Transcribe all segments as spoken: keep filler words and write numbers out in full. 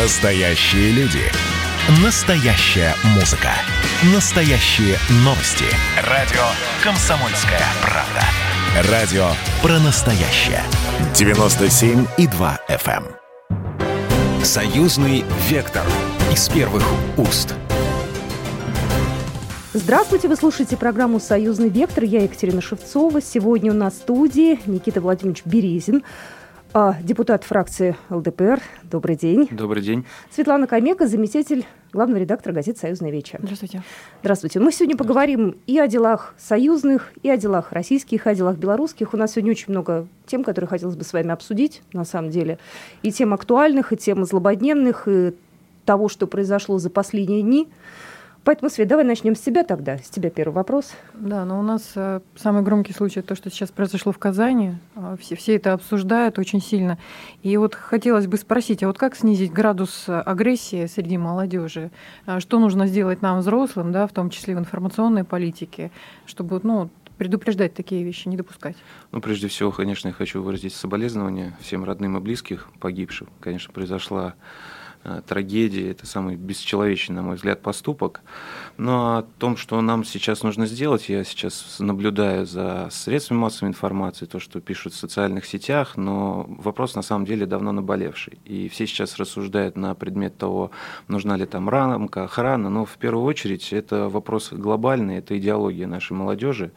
Настоящие люди. Настоящая музыка. Настоящие новости. Радио «Комсомольская правда». Радио про настоящее. девяносто семь и два эф эм. Союзный вектор. Из первых уст. Здравствуйте, вы слушаете программу «Союзный вектор». Я Екатерина Шевцова. Сегодня у нас в студии Никита Владимирович Березин, депутат фракции эл дэ пэ эр. Добрый день. Добрый день. Светлана Камека, заместитель главного редактора газеты «Союзное вече». Здравствуйте. Здравствуйте. Мы сегодня поговорим и о делах союзных, и о делах российских, и о делах белорусских. У нас сегодня очень много тем, которые хотелось бы с вами обсудить, на самом деле. И тем актуальных, и тем злободневных, и того, что произошло за последние дни. Поэтому, Свет, давай начнем с тебя тогда. С тебя первый вопрос. Да, но у нас э, самый громкий случай — то, что сейчас произошло в Казани. Все, все это обсуждают очень сильно. И вот хотелось бы спросить, а вот как снизить градус агрессии среди молодежи? Что нужно сделать нам, взрослым, да, в том числе в информационной политике, чтобы, ну, предупреждать такие вещи, не допускать? Ну, прежде всего, конечно, я хочу выразить соболезнования всем родным и близким погибшим. Конечно, произошла трагедии, это самый бесчеловечный, на мой взгляд, поступок. Но о том, что нам сейчас нужно сделать, я сейчас наблюдаю за средствами массовой информации, то, что пишут в социальных сетях, но вопрос на самом деле давно наболевший. И все сейчас рассуждают на предмет того, нужна ли там рамка, охрана, но в первую очередь это вопрос глобальный, это идеология нашей молодежи.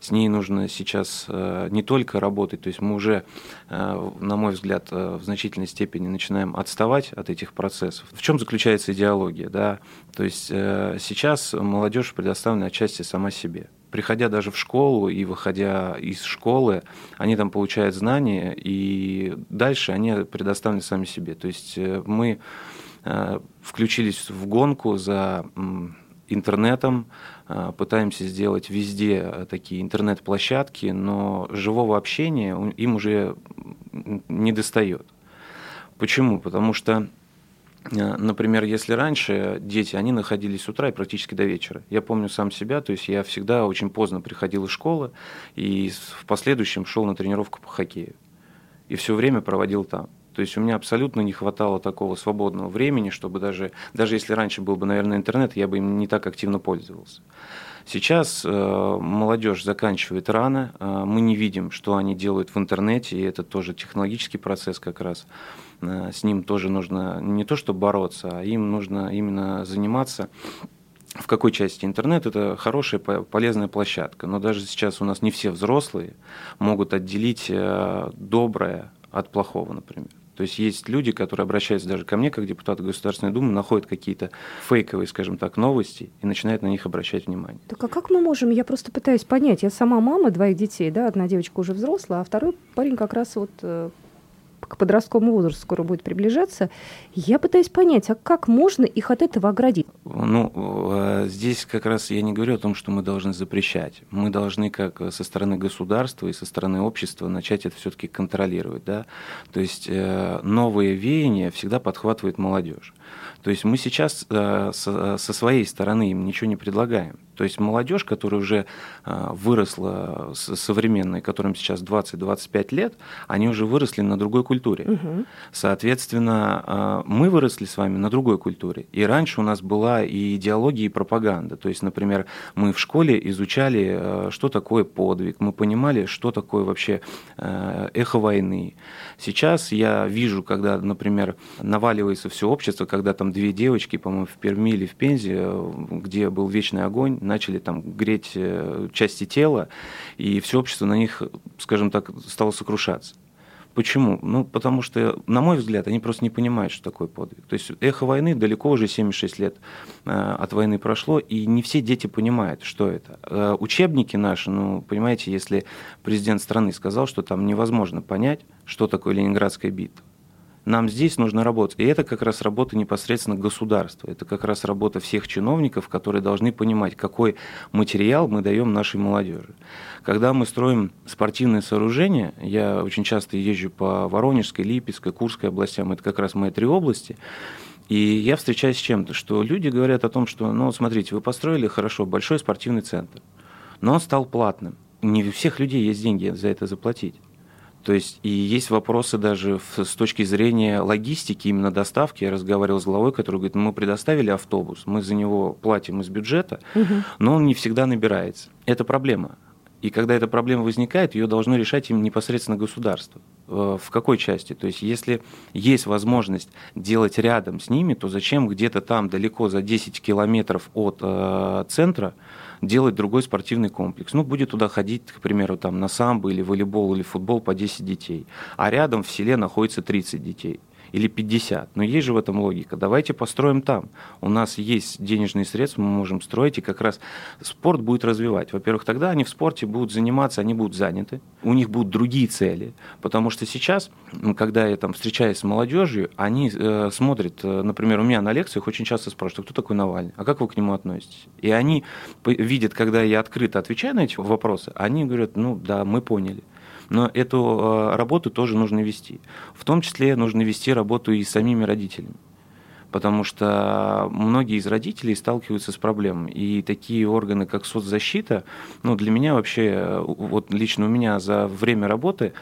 С ней нужно сейчас не только работать, то есть мы уже, на мой взгляд, в значительной степени начинаем отставать от этих процессов. Процессов. В чем заключается идеология? Да? То есть э, сейчас молодежь предоставлена отчасти сама себе. Приходя даже в школу и выходя из школы, они там получают знания, и дальше они предоставлены сами себе. То есть э, мы э, включились в гонку за э, интернетом, э, пытаемся сделать везде такие интернет-площадки, но живого общения им уже не достает. Почему? Потому что, например, если раньше дети, они находились с утра и практически до вечера. Я помню сам себя, то есть я всегда очень поздно приходил из школы и в последующем шел на тренировку по хоккею. И все время проводил там. То есть у меня абсолютно не хватало такого свободного времени, чтобы даже, даже если раньше был бы, наверное, интернет, я бы им не так активно пользовался. Сейчас э, молодежь заканчивает рано, э, мы не видим, что они делают в интернете, и это тоже технологический процесс как раз. Э, с ним тоже нужно не то что бороться, а им нужно именно заниматься. В какой части интернет это хорошая, полезная площадка, но даже сейчас у нас не все взрослые могут отделить э, доброе от плохого, например. То есть есть люди, которые обращаются даже ко мне, как депутаты Государственной Думы, находят какие-то фейковые, скажем так, новости и начинают на них обращать внимание. Так а как мы можем? Я просто пытаюсь понять. Я сама мама двоих детей, да, одна девочка уже взрослая, а второй парень как раз вот э, к подростковому возрасту скоро будет приближаться. Я пытаюсь понять, а как можно их от этого оградить? Ну, э, здесь как раз я не говорю о том, что мы должны запрещать. Мы должны как со стороны государства и со стороны общества начать это все-таки контролировать, да. То есть э, новые веяния всегда подхватывает молодежь. То есть мы сейчас э, со, со своей стороны им ничего не предлагаем. То есть молодежь, которая уже э, выросла современной, которым сейчас двадцать-двадцать пять лет, они уже выросли на другой культуре. Угу. Соответственно, э, мы выросли с вами на другой культуре. И раньше у нас была и идеология, и пропаганда. То есть, например, мы в школе изучали, э, что такое подвиг, мы понимали, что такое вообще э, эхо войны. Сейчас я вижу, когда, например, наваливается все общество, когда там две девочки, по-моему, в Перми или в Пензе, где был вечный огонь, начали там греть части тела, и все общество на них, скажем так, стало сокрушаться. Почему? Ну, потому что, на мой взгляд, они просто не понимают, что такое подвиг. То есть эхо войны далеко уже, семьдесят шесть лет от войны прошло, и не все дети понимают, что это. Учебники наши, ну, понимаете, если президент страны сказал, что там невозможно понять, что такое Ленинградская битва. Нам здесь нужно работать. И это как раз работа непосредственно государства. Это как раз работа всех чиновников, которые должны понимать, какой материал мы даем нашей молодежи. Когда мы строим спортивные сооружения, я очень часто езжу по Воронежской, Липецкой, Курской областям, это как раз мои три области, и я встречаюсь с чем-то, что люди говорят о том, что, ну, смотрите, вы построили, хорошо, большой спортивный центр, но он стал платным. Не у всех людей есть деньги за это заплатить. То есть и есть вопросы даже в, с точки зрения логистики, именно доставки. Я разговаривал с главой, который говорит, ну, мы предоставили автобус, мы за него платим из бюджета, угу. но он не всегда набирается. Это проблема. И когда эта проблема возникает, ее должно решать им непосредственно государство. В какой части? То есть если есть возможность делать рядом с ними, то зачем где-то там далеко за десять километров от э, центра делать другой спортивный комплекс? Ну, будет туда ходить, к примеру, там, на самбо или волейбол или футбол по десять детей, а рядом в селе находится тридцать детей. Или пятьдесят. Но есть же в этом логика. Давайте построим там. У нас есть денежные средства, мы можем строить, и как раз спорт будет развивать. Во-первых, тогда они в спорте будут заниматься, они будут заняты, у них будут другие цели. Потому что сейчас, когда я там встречаюсь с молодежью, они э, смотрят, э, например, у меня на лекциях очень часто спрашивают, кто такой Навальный, а как вы к нему относитесь? И они видят, когда я открыто отвечаю на эти вопросы, они говорят, ну да, мы поняли. Но эту работу тоже нужно вести. В том числе нужно вести работу и с самими родителями. Потому что многие из родителей сталкиваются с проблемами. И такие органы, как соцзащита, ну, для меня вообще, вот лично у меня за время работы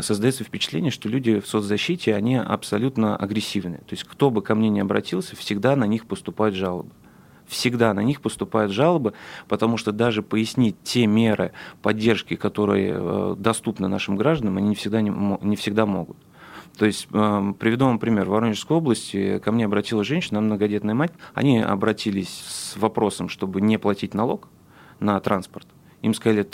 создается впечатление, что люди в соцзащите, они абсолютно агрессивны. То есть кто бы ко мне ни обратился, всегда на них поступают жалобы. Всегда на них поступают жалобы, потому что даже пояснить те меры поддержки, которые доступны нашим гражданам, они не всегда, не, не всегда могут. То есть, приведу вам пример. В Воронежской области ко мне обратилась женщина, многодетная мать. Они обратились с вопросом, чтобы не платить налог на транспорт. Им сказали,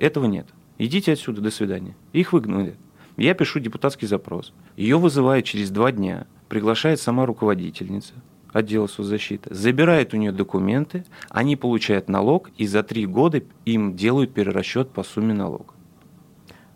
этого нет. Идите отсюда, до свидания. Их выгнали. Я пишу депутатский запрос. Ее вызывают через два дня. Приглашает сама руководительница отдела соцзащиты, забирает у нее документы, они получают налог, и за три года им делают перерасчет по сумме налога.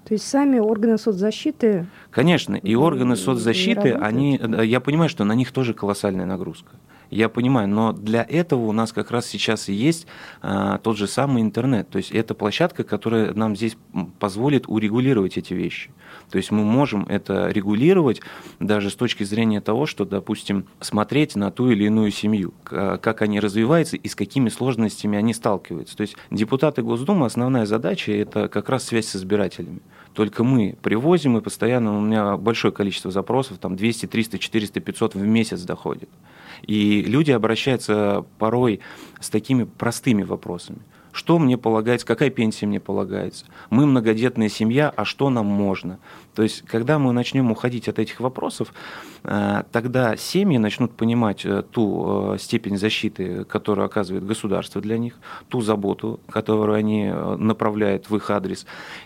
То есть сами органы соцзащиты... Конечно, и органы соцзащиты, они, я понимаю, что на них тоже колоссальная нагрузка. Я понимаю, но для этого у нас как раз сейчас и есть а, тот же самый интернет. То есть это площадка, которая нам здесь позволит урегулировать эти вещи. То есть мы можем это регулировать даже с точки зрения того, что, допустим, смотреть на ту или иную семью, как они развиваются и с какими сложностями они сталкиваются. То есть депутаты Госдумы, основная задача – это как раз связь с избирателями. Только мы привозим, и постоянно у меня большое количество запросов, там двести, триста, четыреста, пятьсот в месяц доходит. И люди обращаются порой с такими простыми вопросами. Что мне полагается, какая пенсия мне полагается? Мы многодетная семья, а что нам можно? То есть, когда мы начнем уходить от этих вопросов, тогда семьи начнут понимать ту степень защиты, которую оказывает государство для них, ту заботу, которую они направляют в их адрес.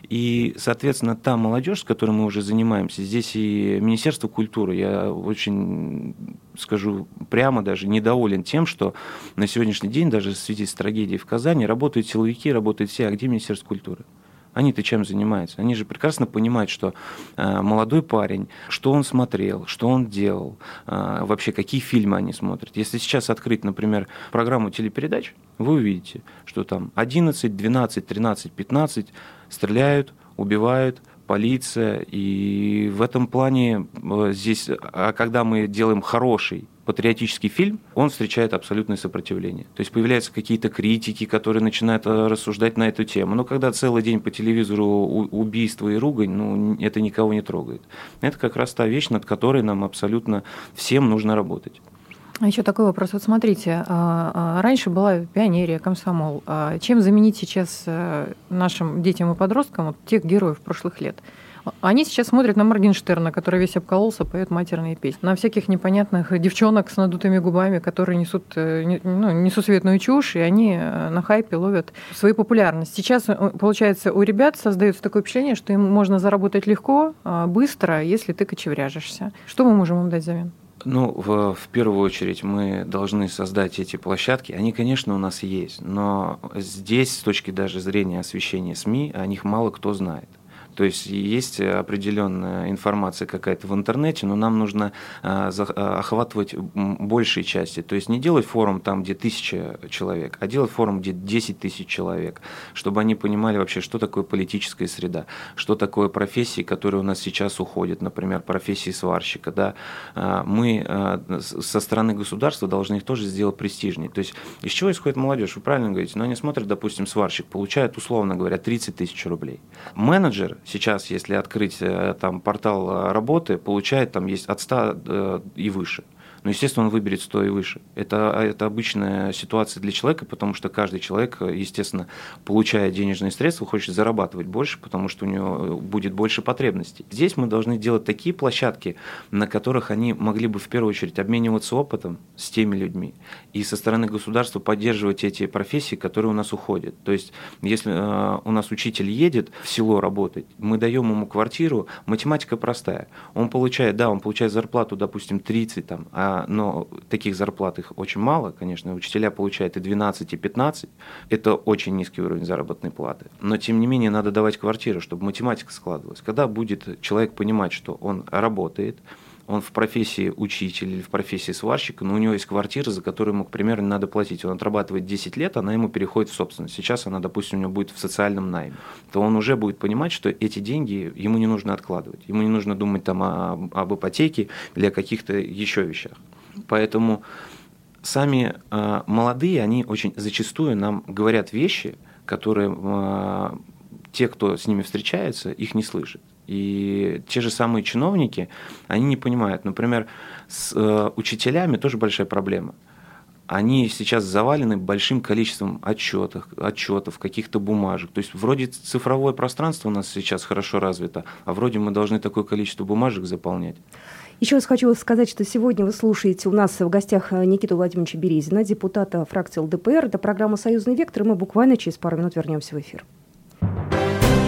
И, соответственно, та молодежь, с которой мы уже занимаемся, здесь и Министерство культуры, я очень, скажу прямо даже, недоволен тем, что на сегодняшний день, даже в связи с трагедией в Казани, работают силовики, работают все, а где Министерство культуры? Они-то чем занимаются? Они же прекрасно понимают, что э, молодой парень, что он смотрел, что он делал, э, вообще какие фильмы они смотрят. Если сейчас открыть, например, программу телепередач, вы увидите, что там одиннадцать, двенадцать, тринадцать, пятнадцать стреляют, убивают, полиция. И в этом плане э, здесь, а когда мы делаем хороший патриотический фильм, он встречает абсолютное сопротивление. То есть появляются какие-то критики, которые начинают рассуждать на эту тему. Но когда целый день по телевизору убийство и ругань, ну, это никого не трогает. Это как раз та вещь, над которой нам абсолютно всем нужно работать. Еще такой вопрос. Вот смотрите, раньше была пионерия, комсомол. Чем заменить сейчас нашим детям и подросткам вот тех героев прошлых лет? Они сейчас смотрят на Моргенштерна, который весь обкололся, поет матерные песни. На всяких непонятных девчонок с надутыми губами, которые несут ну, несусветную чушь, и они на хайпе ловят свою популярность. Сейчас, получается, у ребят создается такое впечатление, что им можно заработать легко, быстро, если ты кочевряжешься. Что мы можем им дать взамен? Ну, в, в первую очередь мы должны создать эти площадки. Они, конечно, у нас есть, но здесь, с точки даже зрения освещения СМИ, о них мало кто знает. То есть есть определенная информация какая-то в интернете, но нам нужно охватывать большие части. То есть не делать форум там, где тысяча человек, а делать форум, где десять тысяч человек, чтобы они понимали вообще, что такое политическая среда, что такое профессии, которые у нас сейчас уходят, например, профессии сварщика. Да? Мы со стороны государства должны их тоже сделать престижнее. То есть из чего исходит молодежь? Вы правильно говорите, но они смотрят, допустим, сварщик, получает, условно говоря, тридцать тысяч рублей. Менеджер сейчас, если открыть там портал работы, получает там есть от ста и выше. Но, естественно, он выберет сто и выше. Это, это обычная ситуация для человека, потому что каждый человек, естественно, получая денежные средства, хочет зарабатывать больше, потому что у него будет больше потребностей. Здесь мы должны делать такие площадки, на которых они могли бы в первую очередь обмениваться опытом с теми людьми и со стороны государства поддерживать эти профессии, которые у нас уходят. То есть, если у нас учитель едет в село работать, мы даем ему квартиру, математика простая. Он получает, да, он получает зарплату, допустим, тридцать, там, а но таких зарплат их очень мало, конечно, учителя получают и двенадцать, и пятнадцать, это очень низкий уровень заработной платы, но тем не менее надо давать квартиру, чтобы математика складывалась. Когда будет человек понимать, что он работает, он в профессии учителя или в профессии сварщика, но у него есть квартира, за которую ему, к примеру, не надо платить. Он отрабатывает десять лет, она ему переходит в собственность. Сейчас она, допустим, у него будет в социальном найме. То он уже будет понимать, что эти деньги ему не нужно откладывать. Ему не нужно думать там о, об ипотеке или о каких-то еще вещах. Поэтому сами э, молодые, они очень зачастую нам говорят вещи, которые э, те, кто с ними встречается, их не слышат. И те же самые чиновники, они не понимают. Например, с э, учителями тоже большая проблема. Они сейчас завалены большим количеством отчетов, отчетов, каких-то бумажек. То есть вроде цифровое пространство у нас сейчас хорошо развито, а вроде мы должны такое количество бумажек заполнять. Еще раз хочу сказать, что сегодня вы слушаете у нас в гостях Никиту Владимировича Березина, депутата фракции ЛДПР. Это программа «Союзный вектор», и мы буквально через пару минут вернемся в эфир.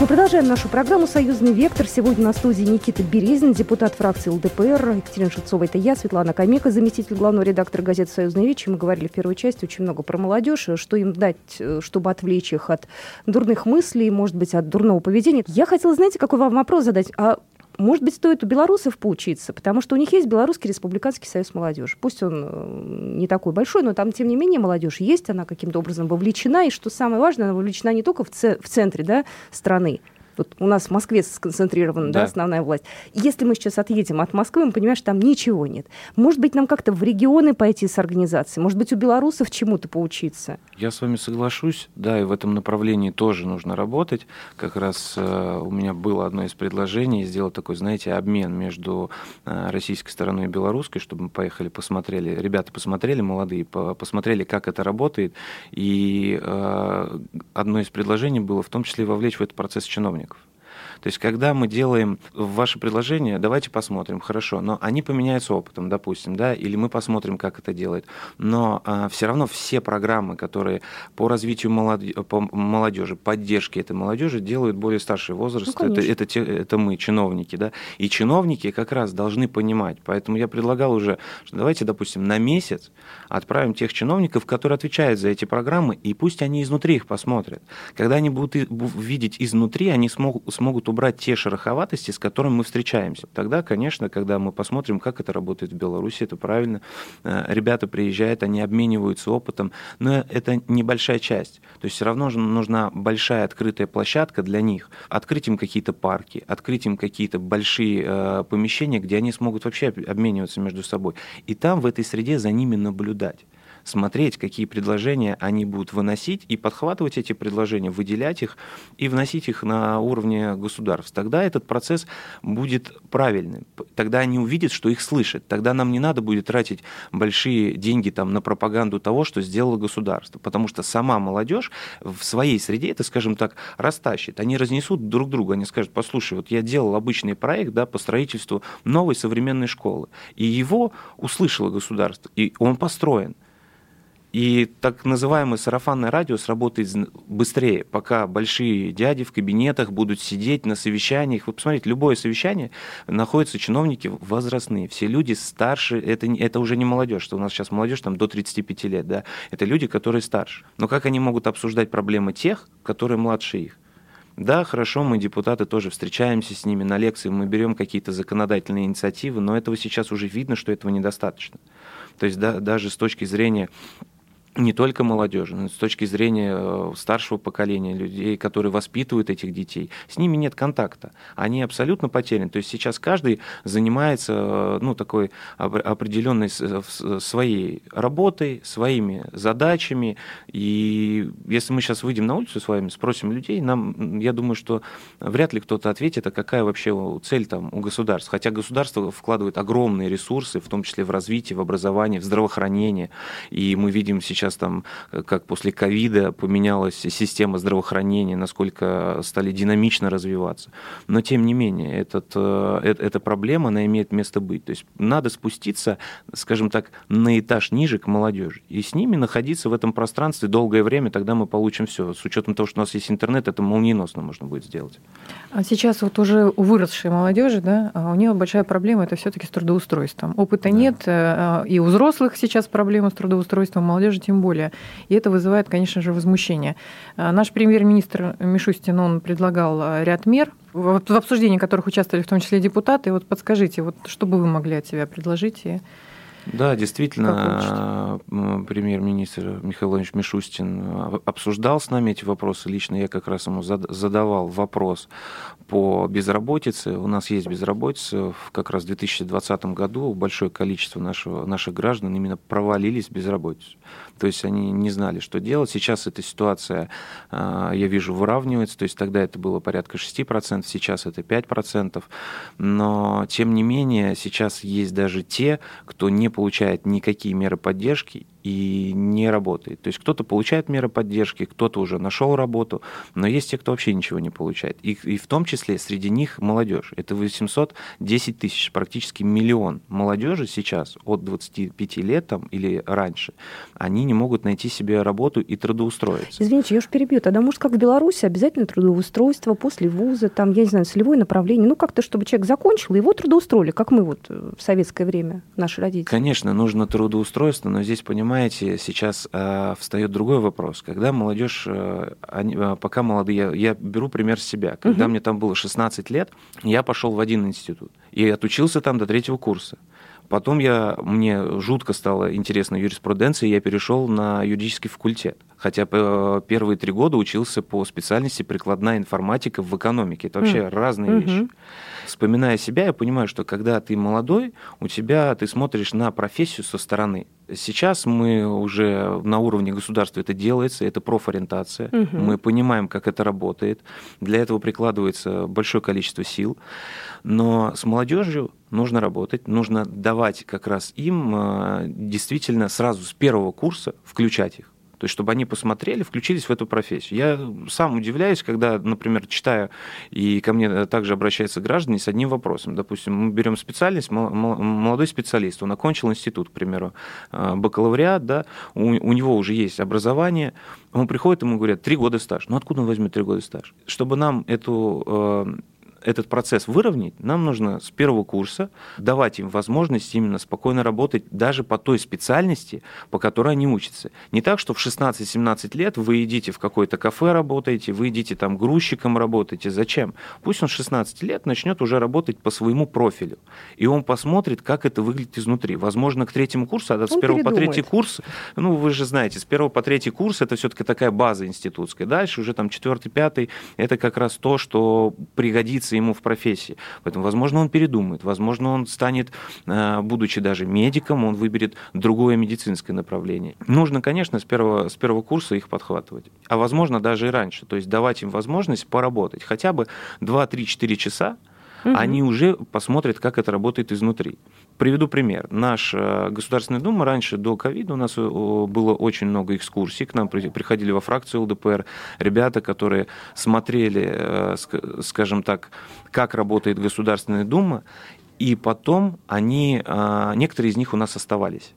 Мы продолжаем нашу программу «Союзный вектор». Сегодня на студии Никита Березин, депутат фракции ЛДПР. Екатерина Шевцова, это я, Светлана Камека, заместитель главного редактора газеты «Союзное вече». Мы говорили в первой части очень много про молодежь, что им дать, чтобы отвлечь их от дурных мыслей, может быть, от дурного поведения. Я хотела, знаете, какой вам вопрос задать? А может быть, стоит у белорусов поучиться, потому что у них есть Белорусский Республиканский Союз Молодежи. Пусть он не такой большой, но там, тем не менее, молодежь есть, она каким-то образом вовлечена. И что самое важное, она вовлечена не только в, ц- в центре, да, страны. Вот у нас в Москве сконцентрирована, да, да, основная власть. Если мы сейчас отъедем от Москвы, мы понимаем, что там ничего нет. Может быть, нам как-то в регионы пойти с организацией? Может быть, у белорусов чему-то поучиться? Я с вами соглашусь. Да, и в этом направлении тоже нужно работать. Как раз э, у меня было одно из предложений сделать такой, знаете, обмен между э, российской стороной и белорусской, чтобы мы поехали, посмотрели. Ребята посмотрели, молодые, по- посмотрели, как это работает. И э, одно из предложений было в том числе вовлечь в этот процесс чиновников. То есть, когда мы делаем ваше предложение, давайте посмотрим, хорошо, но они поменяются опытом, допустим, да, или мы посмотрим, как это делает. Но а, все равно все программы, которые по развитию молодежи, по молодежи, поддержке этой молодежи, делают более старший возраст, ну, это, это, те, это мы, чиновники, да, и чиновники как раз должны понимать. Поэтому я предлагал уже, что давайте, допустим, на месяц отправим тех чиновников, которые отвечают за эти программы, и пусть они изнутри их посмотрят. Когда они будут видеть изнутри, они смогут, смогут убрать те шероховатости, с которыми мы встречаемся. Тогда, конечно, когда мы посмотрим, как это работает в Беларуси, это правильно. Ребята приезжают, они обмениваются опытом, но это небольшая часть. То есть все равно же нужна большая открытая площадка для них. Открыть им какие-то парки, открыть им какие-то большие э, помещения, где они смогут вообще обмениваться между собой. И там, в этой среде, за ними наблюдать. Смотреть, какие предложения они будут выносить, и подхватывать эти предложения, выделять их и вносить их на уровне государств. Тогда этот процесс будет правильным. Тогда они увидят, что их слышат. Тогда нам не надо будет тратить большие деньги там, на пропаганду того, что сделало государство. Потому что сама молодежь в своей среде это, скажем так, растащит. Они разнесут друг друга. Они скажут, послушай, вот я делал обычный проект, да, по строительству новой современной школы. И его услышало государство. И он построен. И так называемое сарафанное радио сработает быстрее, пока большие дяди в кабинетах будут сидеть на совещаниях. Вы посмотрите, любое совещание, находятся чиновники возрастные, все люди старше, это, это уже не молодежь, что у нас сейчас молодежь там, до тридцати пяти лет, да? Это люди, которые старше. Но как они могут обсуждать проблемы тех, которые младше их? Да, хорошо, мы, депутаты, тоже встречаемся с ними на лекции, мы берем какие-то законодательные инициативы, но этого сейчас уже видно, что этого недостаточно. То есть да, даже с точки зрения не только молодежи, но и с точки зрения старшего поколения, людей, которые воспитывают этих детей. С ними нет контакта. Они абсолютно потеряны. То есть сейчас каждый занимается ну, такой определенной своей работой, своими задачами. И если мы сейчас выйдем на улицу с вами, спросим людей, нам, я думаю, что вряд ли кто-то ответит, а какая вообще цель там у государства. Хотя государство вкладывает огромные ресурсы, в том числе в развитие, в образование, в здравоохранение. И мы видим сейчас там, как после ковида поменялась система здравоохранения, насколько стали динамично развиваться. Но, тем не менее, этот, э, эта проблема, она имеет место быть. То есть надо спуститься, скажем так, на этаж ниже к молодежи. И с ними находиться в этом пространстве долгое время, тогда мы получим все. С учетом того, что у нас есть интернет, это молниеносно можно будет сделать. А сейчас вот уже у выросшей молодежи, да, у нее большая проблема, это все-таки с трудоустройством. Опыта да. нет, и у взрослых сейчас проблема с трудоустройством, молодежи тем более. И это вызывает, конечно же, возмущение. Наш премьер-министр Мишустин, он предлагал ряд мер, в обсуждении которых участвовали в том числе депутаты. Вот подскажите, вот что бы вы могли от себя предложить? И... Да, действительно, премьер-министр Михаил Ильич Мишустин обсуждал с нами эти вопросы. Лично я как раз ему задавал вопрос по безработице. У нас есть безработица. Как раз в две тысячи двадцатом году большое количество нашего, наших граждан именно провалились в безработицу. То есть они не знали, что делать. Сейчас эта ситуация, я вижу, выравнивается. То есть тогда это было порядка шесть процентов, сейчас это пять процентов. Но, тем не менее, сейчас есть даже те, кто не получает никакие меры поддержки и не работает. То есть кто-то получает меры поддержки, кто-то уже нашел работу, но есть те, кто вообще ничего не получает. И, и в том числе среди них молодежь. Это восемьсот десять тысяч, практически миллион молодежи сейчас от двадцати пяти лет там, или раньше. Они не могут найти себе работу и трудоустроиться. Извините, я уж перебью. Тогда, может, как в Беларуси, обязательно трудоустройство после вуза, там, я не знаю, целевое направление. Ну, как-то, чтобы человек закончил, его трудоустроили, как мы вот в советское время, наши родители. Конечно, нужно трудоустройство, но здесь, понимаете, Понимаете, сейчас э, встает другой вопрос. Когда молодежь, э, они, пока молодые, я, я беру пример с себя. Когда uh-huh. мне там было шестнадцать лет, я пошел в один институт и отучился там до третьего курса. Потом я, мне жутко стало интересно юриспруденция, я перешел на юридический факультет. Хотя первые три года учился по специальности прикладная информатика в экономике. Это вообще mm. разные mm-hmm. вещи. Вспоминая себя, я понимаю, что когда ты молодой, у тебя ты смотришь на профессию со стороны. Сейчас мы уже на уровне государства это делается, это профориентация. Mm-hmm. Мы понимаем, как это работает. Для этого прикладывается большое количество сил. Но с молодежью нужно работать, нужно давать как раз им действительно сразу с первого курса включать их. То есть, чтобы они посмотрели, включились в эту профессию. Я сам удивляюсь, когда, например, читаю, и ко мне также обращаются граждане с одним вопросом. Допустим, мы берем специальность, молодой специалист, он окончил институт, к примеру, бакалавриат, да, у, у него уже есть образование, он приходит, ему говорят, три года стаж. Ну, откуда он возьмет три года стаж? Чтобы нам эту... этот процесс выровнять, нам нужно с первого курса давать им возможность именно спокойно работать даже по той специальности, по которой они учатся. Не так, что в шестнадцать-семнадцать лет вы идите в какое-то кафе работаете, вы идите там грузчиком работаете. Зачем? Пусть он с шестнадцати лет начнет уже работать по своему профилю. И он посмотрит, как это выглядит изнутри. Возможно, к третьему курсу, а с первого по третий курс, ну, вы же знаете, с первого по третий курс это все-таки такая база институтская. Дальше уже там четвертый, пятый, это как раз то, что пригодится ему в профессии. Поэтому, возможно, он передумает, возможно, он станет, будучи даже медиком, он выберет другое медицинское направление. Нужно, конечно, с первого, с первого курса их подхватывать, а, возможно, даже и раньше, то есть давать им возможность поработать хотя бы два-три-четыре часа, угу. они уже посмотрят, как это работает изнутри. Приведу пример. Наша Государственная Дума раньше, до ковида, у нас было очень много экскурсий. К нам приходили во фракцию ЛДПР ребята, которые смотрели, скажем так, как работает Государственная Дума, и потом они, некоторые из них у нас оставались.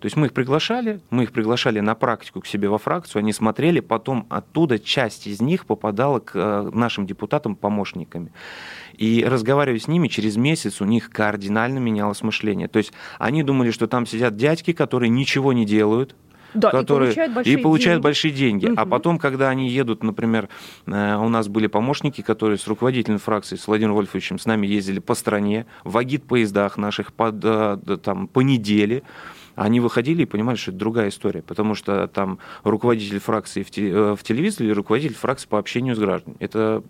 То есть мы их приглашали, мы их приглашали на практику к себе во фракцию, они смотрели, потом оттуда часть из них попадала к нашим депутатам помощниками. И разговаривая с ними, через месяц у них кардинально менялось мышление. То есть они думали, что там сидят дядьки, которые ничего не делают, да, которые и получают большие и получают деньги. Большие деньги. Угу. А потом, когда они едут, например, у нас были помощники, которые с руководителем фракции, с Владимиром Вольфовичем, с нами ездили по стране, в агитпоездах наших, по, там, по неделе. они выходили и понимали, что это другая история, потому что там руководитель фракции в телевизоре, руководитель фракции по общению с гражданами. Это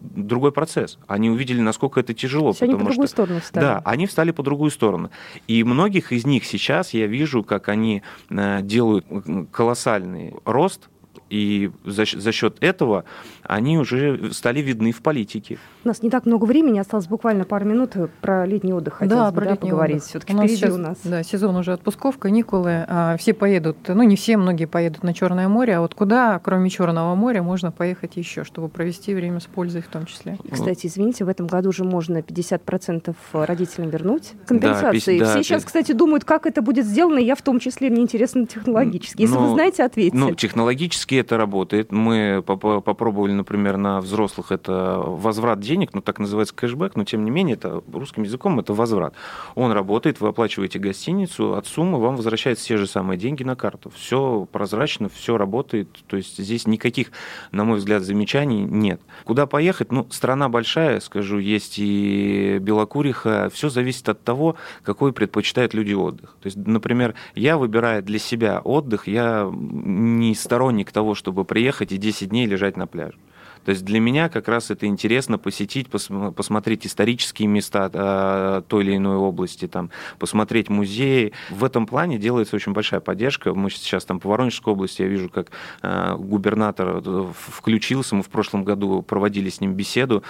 другой процесс. Они увидели, насколько это тяжело. Потому они по другую что... сторону встали. Да, они встали по другую сторону. И многих из них сейчас я вижу, как они делают колоссальный рост, и за, за счет этого они уже стали видны в политике. У нас не так много времени, осталось буквально пару минут. Про летний отдых хотелось да, бы про да, летний поговорить. Отдых. Все-таки у нас впереди сейчас, у нас. Да, сезон уже отпусков, каникулы. А, все поедут, ну не все, многие поедут на Черное море. А вот куда, кроме Черного моря, можно поехать еще, чтобы провести время с пользой в том числе? И, кстати, извините, в этом году уже можно пятьдесят процентов родителям вернуть компенсации. Да, да, все да, сейчас, кстати, думают, как это будет сделано. Я в том числе, мне интересно технологически. Если но, вы знаете, ответьте. Ну, технологически это работает. Мы попробовали, например, на взрослых это возврат денег, ну так называется кэшбэк, но тем не менее это русским языком это возврат. Он работает, вы оплачиваете гостиницу, от суммы вам возвращаются те же самые деньги на карту. Все прозрачно, все работает, то есть здесь никаких, на мой взгляд, замечаний нет. Куда поехать? Ну, страна большая, скажу, есть и Белокуриха, все зависит от того, какой предпочитают люди отдых. То есть, например, я, выбирая для себя отдых, я не сторонник того, чтобы приехать и десять дней лежать на пляже. То есть для меня как раз это интересно посетить, пос- посмотреть исторические места э, той или иной области, там, посмотреть музеи. В этом плане делается очень большая поддержка. Мы сейчас там по Воронежской области, я вижу, как э, губернатор включился. Мы в прошлом году проводили с ним беседу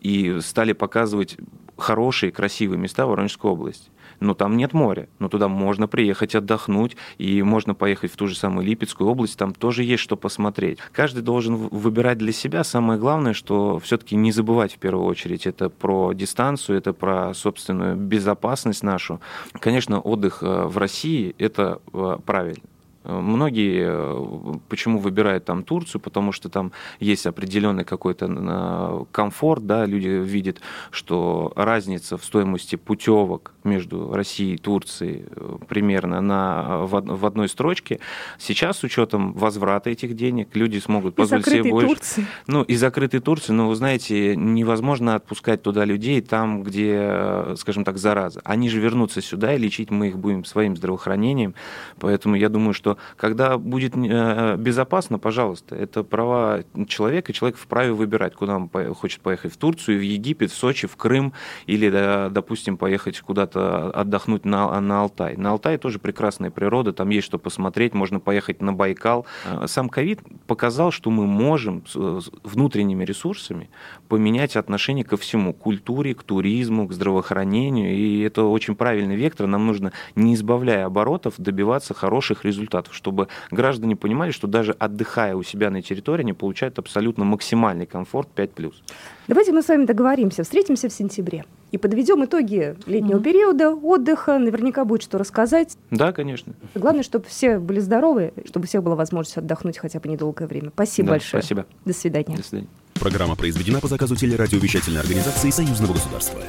и стали показывать хорошие, красивые места Воронежской области. Но там нет моря, но туда можно приехать отдохнуть, и можно поехать в ту же самую Липецкую область, там тоже есть что посмотреть. Каждый должен выбирать для себя. Самое главное, что все-таки не забывать в первую очередь, это про дистанцию, это про собственную безопасность нашу. Конечно, отдых в России – это правильно. Многие почему выбирают там Турцию, потому что там есть определенный какой-то комфорт, да, люди видят, что разница в стоимости путевок между Россией и Турцией примерно на, в, в одной строчке. Сейчас с учетом возврата этих денег люди смогут позволить себе больше. Турции. Ну и закрытой Турции, но вы знаете, невозможно отпускать туда людей там, где, скажем так, зараза. Они же вернутся сюда и лечить мы их будем своим здравоохранением, поэтому я думаю, что когда будет безопасно, пожалуйста, это права человека, человек вправе выбирать, куда он хочет поехать, в Турцию, в Египет, в Сочи, в Крым, или, допустим, поехать куда-то отдохнуть на, на Алтай. На Алтае тоже прекрасная природа, там есть что посмотреть, можно поехать на Байкал. Сам ковид показал, что мы можем с внутренними ресурсами поменять отношение ко всему, к культуре, к туризму, к здравоохранению, и это очень правильный вектор, нам нужно, не избавляя оборотов, добиваться хороших результатов, чтобы граждане понимали, что даже отдыхая у себя на территории, они получают абсолютно максимальный комфорт пять плюс. Давайте мы с вами договоримся, встретимся в сентябре и подведем итоги летнего mm-hmm. периода, отдыха. Наверняка будет что рассказать. Да, конечно. Главное, чтобы все были здоровы, чтобы у всех была возможность отдохнуть хотя бы недолгое время. Спасибо да, большое. Спасибо. До свидания. До свидания. Программа произведена по заказу телерадиовещательной организации Союзного государства.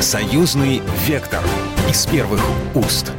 Союзный вектор из первых уст.